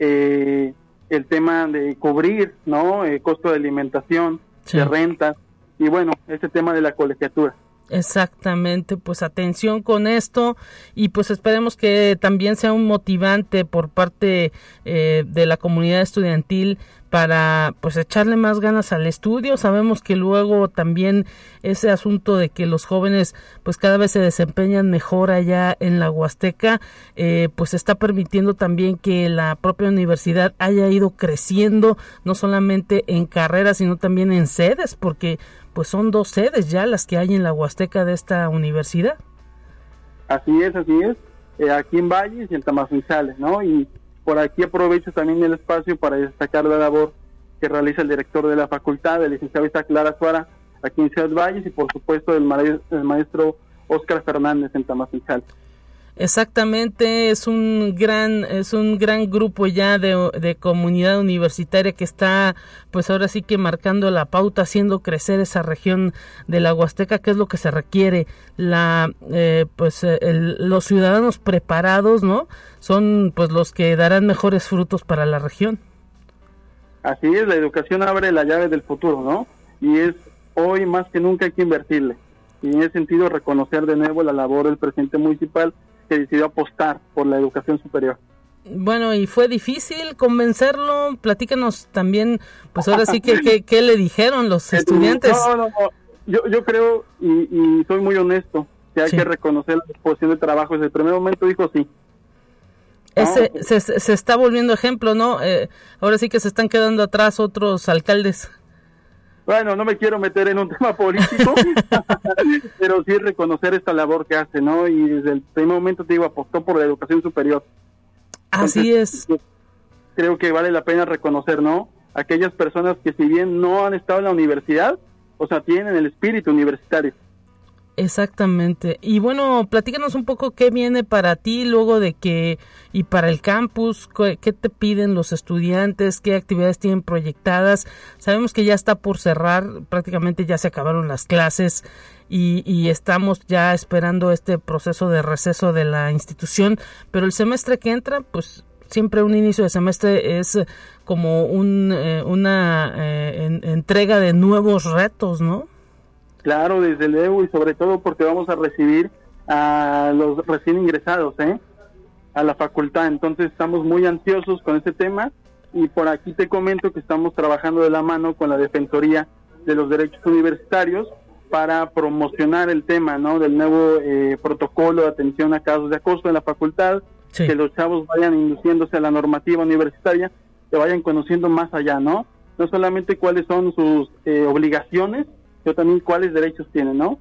eh, el tema de cubrir, ¿no?, el costo de alimentación, sí, de rentas, y bueno, este tema de la colegiatura. Exactamente, pues atención con esto y pues esperemos que también sea un motivante por parte eh, de la comunidad estudiantil para pues echarle más ganas al estudio. Sabemos que luego también ese asunto de que los jóvenes pues cada vez se desempeñan mejor allá en la Huasteca, eh, pues está permitiendo también que la propia universidad haya ido creciendo, no solamente en carreras sino también en sedes, porque pues son dos sedes ya las que hay en la Huasteca de esta universidad. Así es, así es, eh, aquí en Valles y en Tamazunchales, ¿no? Y por aquí aprovecho también el espacio para destacar la labor que realiza el director de la facultad, el licenciado Isaac Lara Suara, aquí en Ciudad Valles, y por supuesto el, ma el maestro Óscar Fernández en Tamazunchales. Exactamente, es un gran es un gran grupo ya de, de comunidad universitaria que está, pues ahora sí que marcando la pauta, haciendo crecer esa región de la Huasteca, que es lo que se requiere, la eh, pues el, los ciudadanos preparados, ¿no? Son pues los que darán mejores frutos para la región. Así es, la educación abre la llave del futuro, ¿no? Y es hoy más que nunca hay que invertirle. Y en ese sentido reconocer de nuevo la labor del presidente municipal, que decidió apostar por la educación superior. Bueno, y fue difícil convencerlo. Platícanos también, pues ahora sí que qué, qué le dijeron los estudiantes. No, no, no. Yo, yo creo, y, y soy muy honesto, que hay sí. que reconocer la disposición de trabajo. Desde el primer momento dijo sí. Ese, ¿no? se, se está volviendo ejemplo, ¿no? Eh, ahora sí que se están quedando atrás otros alcaldes. Bueno, no me quiero meter en un tema político, pero sí reconocer esta labor que hace, ¿no? Y desde el primer momento, te digo, apostó por la educación superior. Así Entonces, es. Creo que vale la pena reconocer, ¿no? Aquellas personas que si bien no han estado en la universidad, o sea, tienen el espíritu universitario. Exactamente. Y bueno, platícanos un poco qué viene para ti luego de que, y para el campus, qué te piden los estudiantes, qué actividades tienen proyectadas. Sabemos que ya está por cerrar, prácticamente ya se acabaron las clases y, y estamos ya esperando este proceso de receso de la institución, pero el semestre que entra, pues siempre un inicio de semestre es como un, eh, una eh, en, entrega de nuevos retos, ¿no? Claro, desde luego, y sobre todo porque vamos a recibir a los recién ingresados, ¿eh? A la facultad. Entonces estamos muy ansiosos con este tema, y por aquí te comento que estamos trabajando de la mano con la Defensoría de los Derechos Universitarios para promocionar el tema, ¿no? Del nuevo eh, protocolo de atención a casos de acoso en la facultad, sí. que los chavos vayan induciéndose a la normativa universitaria, que vayan conociendo más allá, ¿no? No solamente cuáles son sus eh, obligaciones, yo también cuáles derechos tienen, ¿no?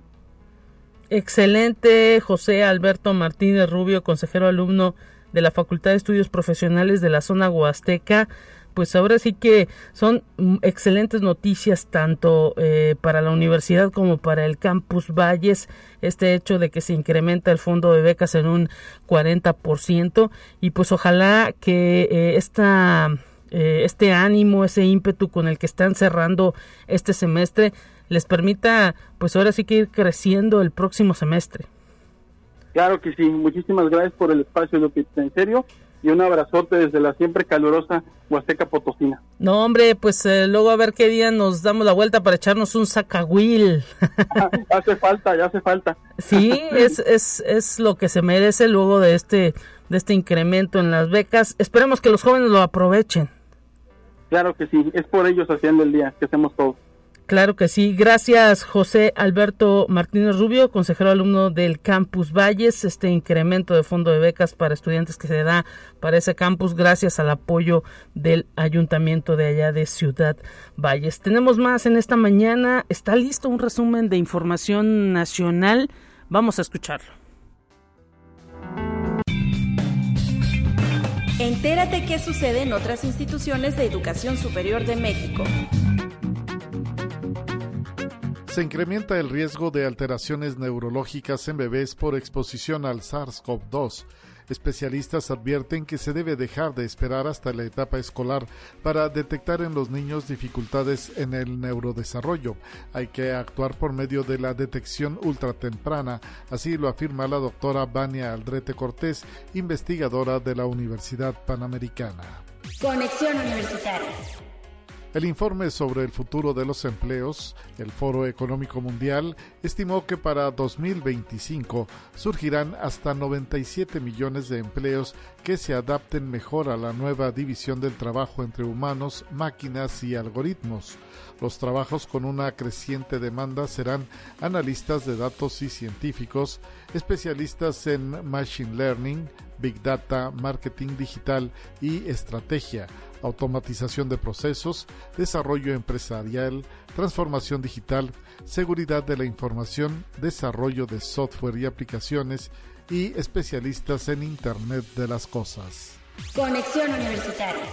Excelente, José Alberto Martínez Rubio, consejero alumno de la Facultad de Estudios Profesionales de la Zona Huasteca. Pues ahora sí que son excelentes noticias tanto eh, para la universidad como para el Campus Valles, este hecho de que se incrementa el fondo de becas en un cuarenta por ciento, y pues ojalá que eh, esta, eh, este ánimo, ese ímpetu con el que están cerrando este semestre, les permita, pues ahora sí que ir creciendo el próximo semestre. Claro que sí, muchísimas gracias por el espacio, Lupita, en serio, y un abrazote desde la siempre calurosa Huasteca Potosina. No, hombre, pues eh, luego a ver qué día nos damos la vuelta para echarnos un zacahuil. Ah, hace falta, ya hace falta. Sí, es, es, es lo que se merece luego de este, de este incremento en las becas. Esperemos que los jóvenes lo aprovechen. Claro que sí, es por ellos haciendo el día, que hacemos todos. Claro que sí. Gracias, José Alberto Martínez Rubio, consejero alumno del Campus Valles. Este incremento de fondo de becas para estudiantes que se da para ese campus gracias al apoyo del ayuntamiento de allá de Ciudad Valles. Tenemos más en esta mañana. Está listo un resumen de información nacional. Vamos a escucharlo. Entérate qué sucede en otras instituciones de educación superior de México. Se incrementa el riesgo de alteraciones neurológicas en bebés por exposición al SARS-CoV dos. Especialistas advierten que se debe dejar de esperar hasta la etapa escolar para detectar en los niños dificultades en el neurodesarrollo. Hay que actuar por medio de la detección ultratemprana, así lo afirma la doctora Vania Aldrete Cortés, investigadora de la Universidad Panamericana. Conexión Universitaria. El informe sobre el futuro de los empleos, el Foro Económico Mundial, estimó que para dos mil veinticinco surgirán hasta noventa y siete millones de empleos que se adapten mejor a la nueva división del trabajo entre humanos, máquinas y algoritmos. Los trabajos con una creciente demanda serán analistas de datos y científicos, especialistas en Machine Learning, Big Data, marketing digital y estrategia, automatización de procesos, desarrollo empresarial, transformación digital, seguridad de la información, desarrollo de software y aplicaciones, y especialistas en Internet de las Cosas. Conexión Universitaria.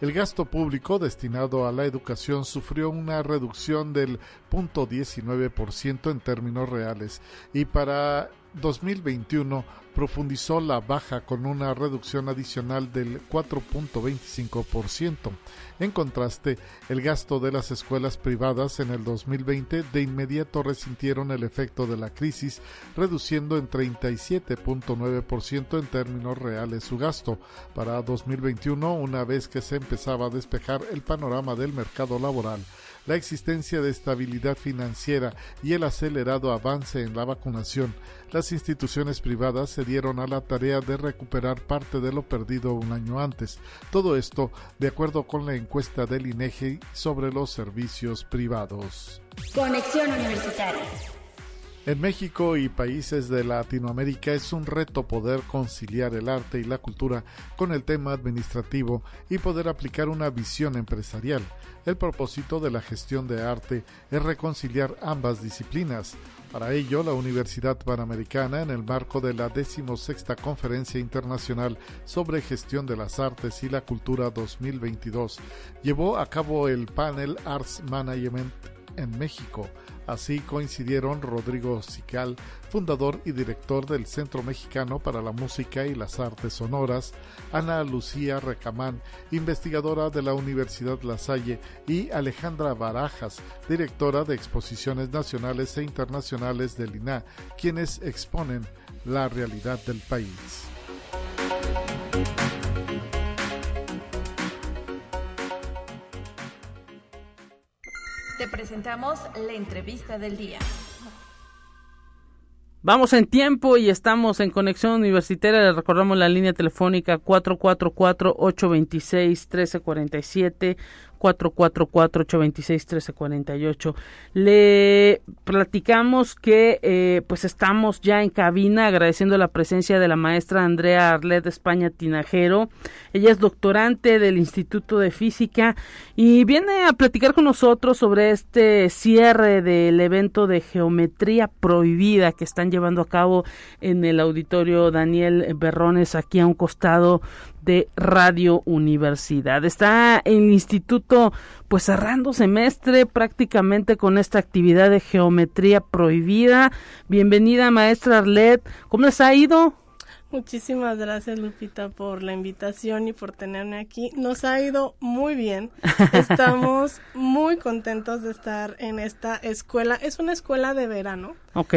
El gasto público destinado a la educación sufrió una reducción del cero punto diecinueve por ciento en términos reales y para dos mil veintiuno profundizó la baja con una reducción adicional del cuatro punto veinticinco por ciento. En contraste, el gasto de las escuelas privadas en el dos mil veinte de inmediato resintieron el efecto de la crisis, reduciendo en treinta y siete punto nueve por ciento en términos reales su gasto. Para dos mil veintiuno, una vez que se empezaba a despejar el panorama del mercado laboral, la existencia de estabilidad financiera y el acelerado avance en la vacunación, las instituciones privadas se dieron a la tarea de recuperar parte de lo perdido un año antes. Todo esto de acuerdo con la encuesta del INEGI sobre los servicios privados. Conexión Universitaria. En México y países de Latinoamérica es un reto poder conciliar el arte y la cultura con el tema administrativo y poder aplicar una visión empresarial. El propósito de la gestión de arte es reconciliar ambas disciplinas. Para ello, la Universidad Panamericana, en el marco de la decimosexta Conferencia Internacional sobre Gestión de las Artes y la Cultura dos mil veintidós, llevó a cabo el panel Arts Management en México. Así coincidieron Rodrigo Sical, fundador y director del Centro Mexicano para la Música y las Artes Sonoras, Ana Lucía Recamán, investigadora de la Universidad La Salle, y Alejandra Barajas, directora de exposiciones nacionales e internacionales del I N A, quienes exponen la realidad del país. Te presentamos la entrevista del día. Vamos en tiempo y estamos en Conexión Universitaria. Les recordamos la línea telefónica cuatro cuatro cuatro, ocho dos seis, uno tres cuatro siete, cuatro cuatro cuatro, ocho dos seis, uno tres cuatro ocho. Le platicamos que eh, pues estamos ya en cabina agradeciendo la presencia de la maestra Andrea Arlet España Tinajero. Ella es doctorante del Instituto de Física y viene a platicar con nosotros sobre este cierre del evento de Geometría Prohibida que están llevando a cabo en el Auditorio Daniel Berrones, aquí a un costado de Radio Universidad. Está el instituto pues cerrando semestre prácticamente con esta actividad de Geometría Prohibida. Bienvenida, maestra Arlet. ¿Cómo les ha ido? Muchísimas gracias, Lupita, por la invitación y por tenerme aquí. Nos ha ido muy bien. Estamos muy contentos de estar en esta escuela. Es una escuela de verano. Ok.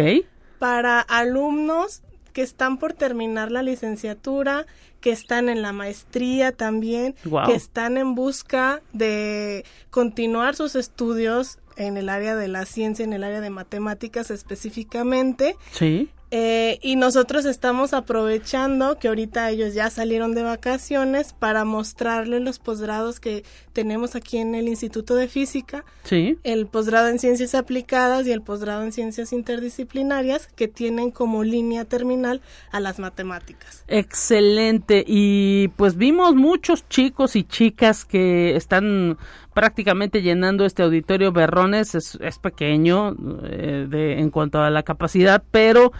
Para alumnos que están por terminar la licenciatura, que están en la maestría también, wow, que están en busca de continuar sus estudios en el área de la ciencia, en el área de matemáticas específicamente. Sí. Eh, y nosotros estamos aprovechando que ahorita ellos ya salieron de vacaciones para mostrarles los posgrados que tenemos aquí en el Instituto de Física, sí, el posgrado en Ciencias Aplicadas y el posgrado en Ciencias Interdisciplinarias, que tienen como línea terminal a las matemáticas. Excelente. Y pues vimos muchos chicos y chicas que están prácticamente llenando este Auditorio Berrones. Es, es pequeño eh, de, en cuanto a la capacidad, pero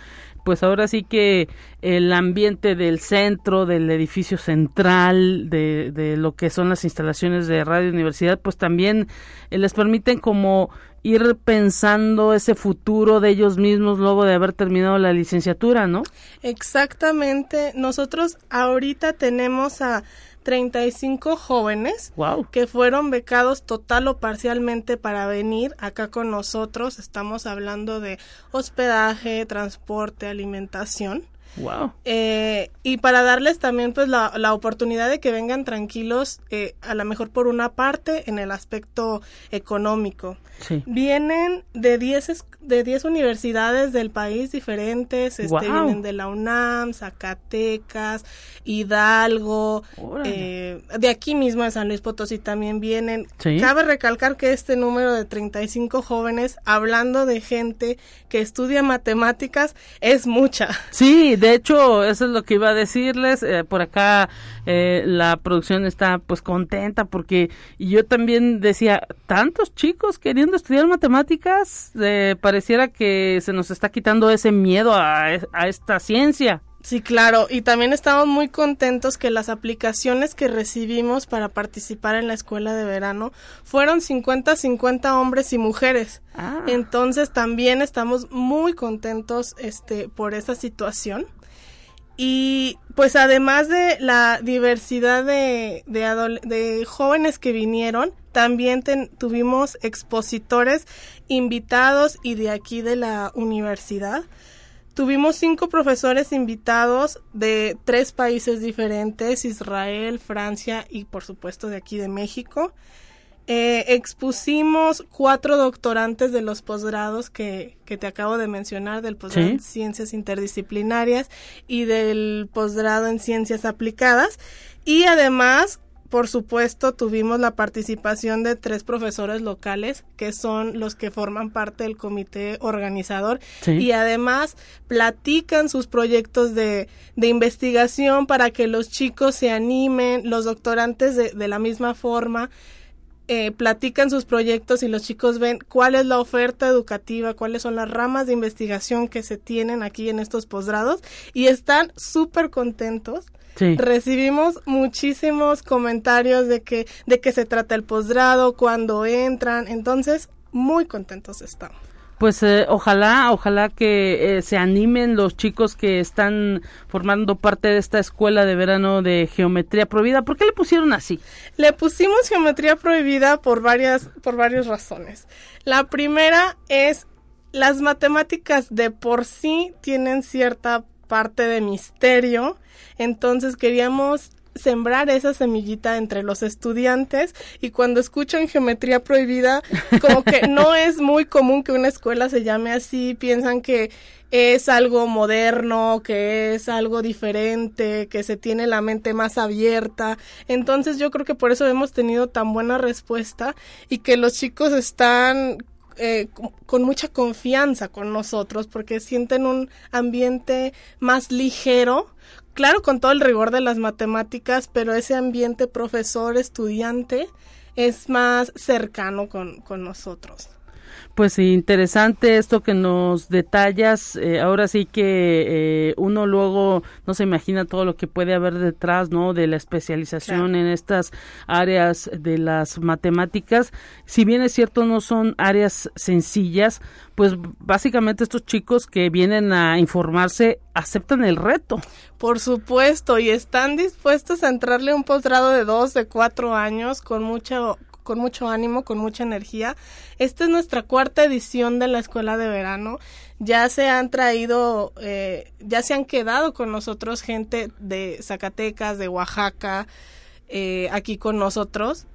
pues ahora sí que el ambiente del centro, del edificio central, de, de lo que son las instalaciones de Radio Universidad, pues también eh, les permiten como ir pensando ese futuro de ellos mismos luego de haber terminado la licenciatura, ¿no? Exactamente. Nosotros ahorita tenemos a treinta y cinco jóvenes, wow, que fueron becados total o parcialmente para venir acá con nosotros. Estamos hablando de hospedaje, transporte, alimentación. Wow. Eh, y para darles también pues la, la oportunidad de que vengan tranquilos, eh, a lo mejor por una parte en el aspecto económico. Sí. Vienen de diez de diez universidades del país diferentes, este, wow, vienen de la UNAM, Zacatecas, Hidalgo, eh, de aquí mismo de San Luis Potosí también vienen. Sí. Cabe recalcar que este número de treinta y cinco jóvenes, hablando de gente que estudia matemáticas, es mucha. Sí, de hecho, eso es lo que iba a decirles. Eh, por acá eh, la producción está pues contenta porque yo también decía, tantos chicos queriendo estudiar matemáticas, eh, pareciera que se nos está quitando ese miedo a, a esta ciencia. Sí, claro, y también estamos muy contentos que las aplicaciones que recibimos para participar en la escuela de verano fueron cincuenta cincuenta hombres y mujeres. Ah. Entonces también estamos muy contentos este por esa situación. Y pues además de la diversidad de, de, adole- de jóvenes que vinieron, también ten- tuvimos expositores invitados y de aquí de la universidad. Tuvimos cinco profesores invitados de tres países diferentes, Israel, Francia y por supuesto de aquí de México. Eh, expusimos cuatro doctorantes de los posgrados que, que te acabo de mencionar, del posgrado ¿Sí? en Ciencias Interdisciplinarias y del posgrado en Ciencias Aplicadas. Y además, por supuesto, tuvimos la participación de tres profesores locales, que son los que forman parte del comité organizador, sí. y además platican sus proyectos de, de investigación para que los chicos se animen, los doctorantes de, de la misma forma, eh, platican sus proyectos y los chicos ven cuál es la oferta educativa, cuáles son las ramas de investigación que se tienen aquí en estos posgrados, y están súper contentos. Sí. Recibimos muchísimos comentarios de que de qué se trata el posgrado, cuándo entran, entonces muy contentos estamos. Pues eh, ojalá, ojalá que eh, se animen los chicos que están formando parte de esta escuela de verano de Geometría Prohibida. ¿Por qué le pusieron así? Le pusimos Geometría Prohibida por varias por varias razones. La primera es las matemáticas de por sí tienen cierta parte de misterio, entonces queríamos sembrar esa semillita entre los estudiantes y cuando escuchan Geometría Prohibida, como que no es muy común que una escuela se llame así, piensan que es algo moderno, que es algo diferente, que se tiene la mente más abierta, entonces yo creo que por eso hemos tenido tan buena respuesta y que los chicos están Eh, con mucha confianza con nosotros porque sienten un ambiente más ligero, claro, con todo el rigor de las matemáticas, pero ese ambiente profesor, estudiante, es más cercano con, con nosotros. Pues interesante esto que nos detallas, eh, ahora sí que eh, uno luego no se imagina todo lo que puede haber detrás, ¿no? De la especialización, claro, en estas áreas de las matemáticas, si bien es cierto no son áreas sencillas, pues básicamente estos chicos que vienen a informarse aceptan el reto. Por supuesto, y están dispuestos a entrarle un posgrado de dos, de cuatro años con mucha con mucho ánimo, con mucha energía. Esta es nuestra cuarta edición de la Escuela de Verano. Ya se han traído, eh, ya se han quedado con nosotros gente de Zacatecas, de Oaxaca, eh, aquí con nosotros.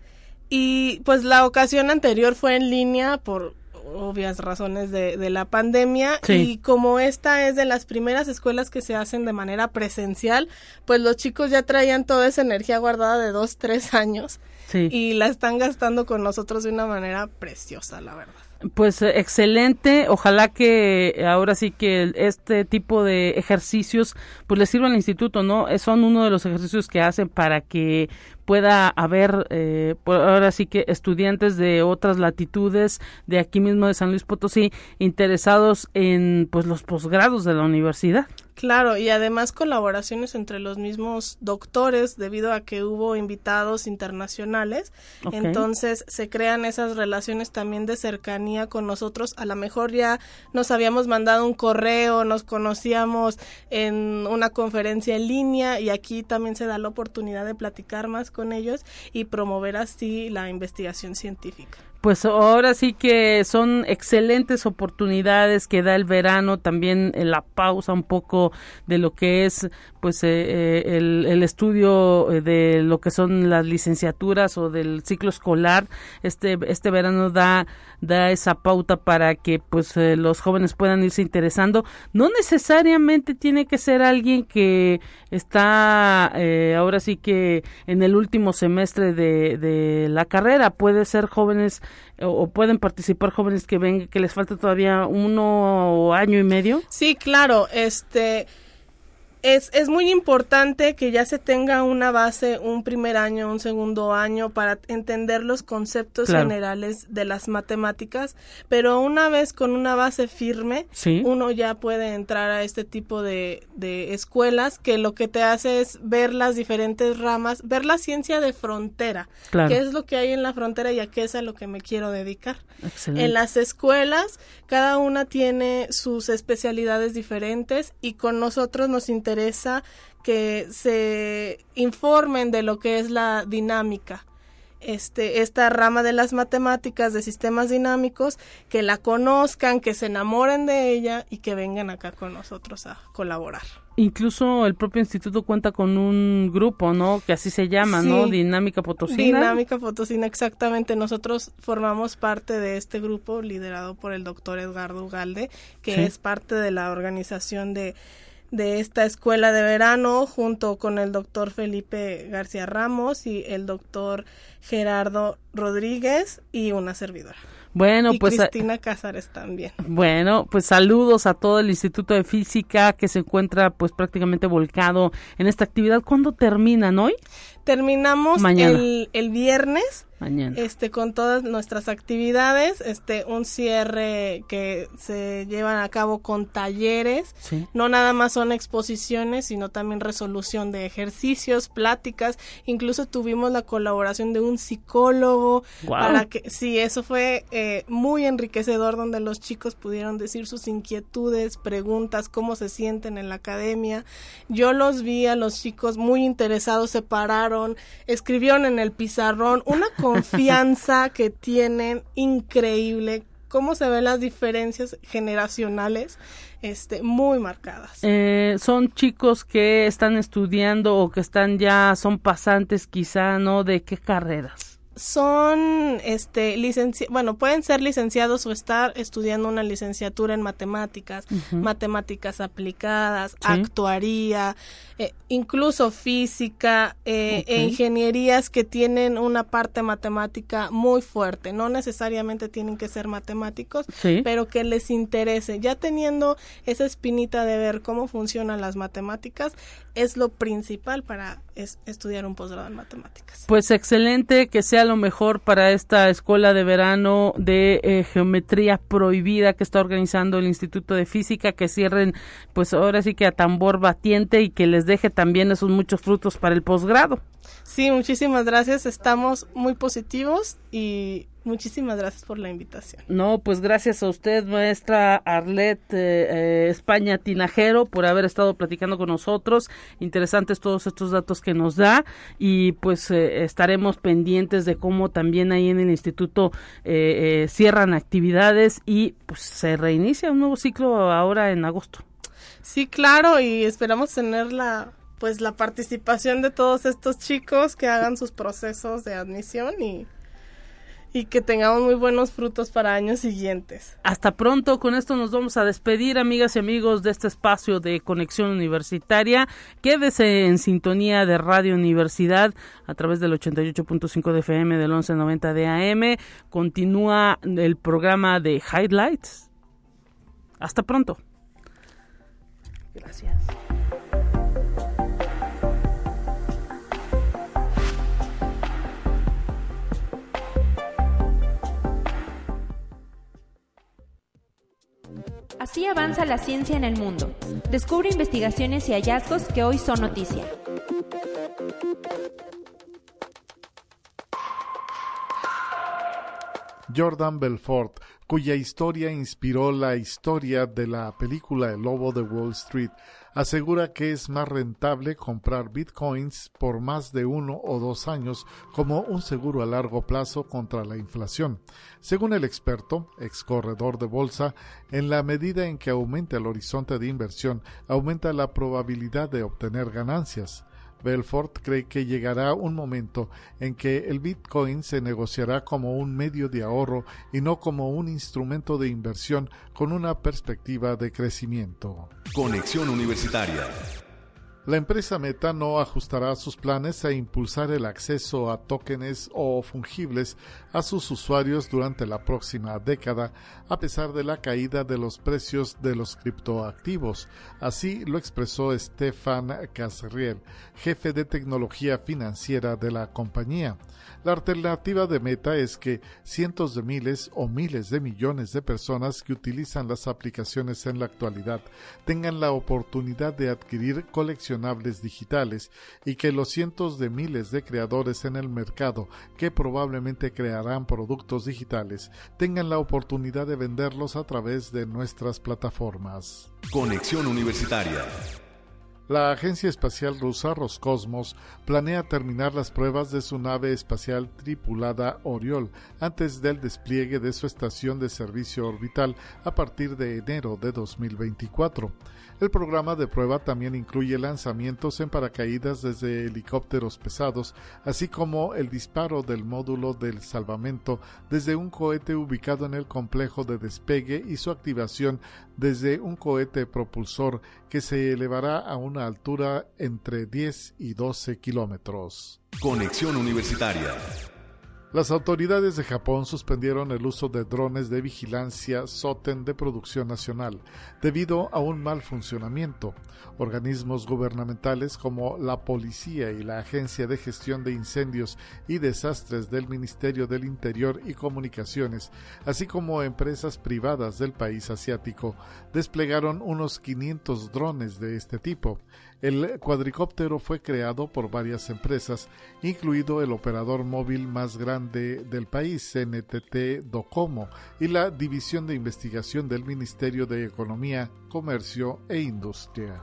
Y pues la ocasión anterior fue en línea por obvias razones de, de la pandemia, sí. Y como esta es de las primeras escuelas que se hacen de manera presencial, pues los chicos ya traían toda esa energía guardada de dos, tres años, sí. Y la están gastando con nosotros de una manera preciosa, la verdad. Pues excelente, ojalá que ahora sí que este tipo de ejercicios pues les sirva al instituto, ¿no? Son uno de los ejercicios que hacen para que pueda haber eh, por ahora sí que estudiantes de otras latitudes de aquí mismo de San Luis Potosí interesados en pues los posgrados de la universidad. Claro, y además colaboraciones entre los mismos doctores debido a que hubo invitados internacionales, okay. Entonces se crean esas relaciones también de cercanía con nosotros, a lo mejor ya nos habíamos mandado un correo, nos conocíamos en una conferencia en línea y aquí también se da la oportunidad de platicar más con ellos y promover así la investigación científica. Pues ahora sí que son excelentes oportunidades que da el verano, también la pausa un poco de lo que es pues eh, el, el estudio de lo que son las licenciaturas o del ciclo escolar. Este este verano da da esa pauta para que pues eh, los jóvenes puedan irse interesando. No necesariamente tiene que ser alguien que está eh, ahora sí que en el último semestre de, de la carrera, puede ser jóvenes o pueden participar jóvenes que ven que les falta todavía uno o año y medio. Sí, claro, este Es, es muy importante que ya se tenga una base, un primer año, un segundo año, para entender los conceptos claro. generales de las matemáticas, pero una vez con una base firme, ¿sí? uno ya puede entrar a este tipo de, de escuelas, que lo que te hace es ver las diferentes ramas, ver la ciencia de frontera, claro. qué es lo que hay en la frontera y a qué es a lo que me quiero dedicar. Excelente. En las escuelas, cada una tiene sus especialidades diferentes y con nosotros nos interesa interesa que se informen de lo que es la dinámica, este, esta rama de las matemáticas, de sistemas dinámicos, que la conozcan, que se enamoren de ella y que vengan acá con nosotros a colaborar. Incluso el propio instituto cuenta con un grupo, ¿no? Que así se llama, sí, ¿no? Dinámica Potosina. Dinámica Potosina, exactamente. Nosotros formamos parte de este grupo liderado por el doctor Edgardo Ugalde, que sí. es parte de la organización de de esta escuela de verano, junto con el doctor Felipe García Ramos y el doctor Gerardo Rodríguez y una servidora. Bueno, y pues Cristina a... Cázares también. Bueno, pues saludos a todo el Instituto de Física que se encuentra pues prácticamente volcado en esta actividad. ¿Cuándo terminan hoy? Terminamos mañana. el el viernes. Mañana. Este con todas nuestras actividades, este un cierre que se llevan a cabo con talleres. ¿Sí? No nada más son exposiciones, sino también resolución de ejercicios, pláticas, incluso tuvimos la colaboración de un psicólogo wow. para que sí, eso fue eh, muy enriquecedor, donde los chicos pudieron decir sus inquietudes, preguntas, cómo se sienten en la academia. Yo los vi a los chicos muy interesados, se pararon, escribieron en el pizarrón, una confianza que tienen increíble, cómo se ven las diferencias generacionales este muy marcadas. Eh, son chicos que están estudiando o que están ya, son pasantes quizá, ¿no? ¿De qué carreras? Son este licenci- bueno, pueden ser licenciados o estar estudiando una licenciatura en matemáticas, uh-huh. matemáticas aplicadas, ¿sí? actuaría, eh, incluso física eh, okay. e ingenierías que tienen una parte matemática muy fuerte. No necesariamente tienen que ser matemáticos, ¿sí? pero que les interese. Ya teniendo esa espinita de ver cómo funcionan las matemáticas, es lo principal para es, estudiar un posgrado en matemáticas. Pues excelente, que sea lo mejor para esta escuela de verano de eh, geometría prohibida que está organizando el Instituto de Física, que cierren pues ahora sí que a tambor batiente y que les deje también esos muchos frutos para el posgrado. Sí, muchísimas gracias, estamos muy positivos y muchísimas gracias por la invitación. No, pues gracias a usted, maestra Arlet eh, eh, España Tinajero, por haber estado platicando con nosotros. Interesantes todos estos datos que nos da y pues eh, estaremos pendientes de cómo también ahí en el instituto eh, eh, cierran actividades y pues se reinicia un nuevo ciclo ahora en agosto. Sí, claro, y esperamos tener la... pues la participación de todos estos chicos, que hagan sus procesos de admisión y, y que tengamos muy buenos frutos para años siguientes. Hasta pronto, con esto nos vamos a despedir, amigas y amigos de este espacio de Conexión Universitaria. Quédese en sintonía de Radio Universidad a través del ochenta y ocho punto cinco de F M, del once noventa de A M. Continúa el programa de Highlights. Hasta pronto. Gracias. Así avanza la ciencia en el mundo. Descubre investigaciones y hallazgos que hoy son noticia. Jordan Belfort, cuya historia inspiró la historia de la película El Lobo de Wall Street, asegura que es más rentable comprar bitcoins por más de uno o dos años como un seguro a largo plazo contra la inflación. Según el experto, ex corredor de bolsa, en la medida en que aumenta el horizonte de inversión, aumenta la probabilidad de obtener ganancias. Belfort cree que llegará un momento en que el Bitcoin se negociará como un medio de ahorro y no como un instrumento de inversión con una perspectiva de crecimiento. Conexión Universitaria. La empresa Meta no ajustará sus planes a impulsar el acceso a tokens o fungibles a sus usuarios durante la próxima década, a pesar de la caída de los precios de los criptoactivos. Así lo expresó Stefan Casriel, jefe de tecnología financiera de la compañía. La alternativa de Meta es que cientos de miles o miles de millones de personas que utilizan las aplicaciones en la actualidad tengan la oportunidad de adquirir colecciones digitales y que los cientos de miles de creadores en el mercado que probablemente crearán productos digitales tengan la oportunidad de venderlos a través de nuestras plataformas. Conexión Universitaria. La agencia espacial rusa Roscosmos planea terminar las pruebas de su nave espacial tripulada Oriol antes del despliegue de su estación de servicio orbital a partir de enero de dos mil veinticuatro. El programa de prueba también incluye lanzamientos en paracaídas desde helicópteros pesados, así como el disparo del módulo del salvamento desde un cohete ubicado en el complejo de despegue y su activación desde un cohete propulsor que se elevará a un una altura entre diez y doce kilómetros. Conexión Universitaria. Las autoridades de Japón suspendieron el uso de drones de vigilancia SOTEN de producción nacional debido a un mal funcionamiento. Organismos gubernamentales como la Policía y la Agencia de Gestión de Incendios y Desastres del Ministerio del Interior y Comunicaciones, así como empresas privadas del país asiático, desplegaron unos quinientos drones de este tipo. El cuadricóptero fue creado por varias empresas, incluido el operador móvil más grande del país, N T T Docomo, y la División de Investigación del Ministerio de Economía, Comercio e Industria.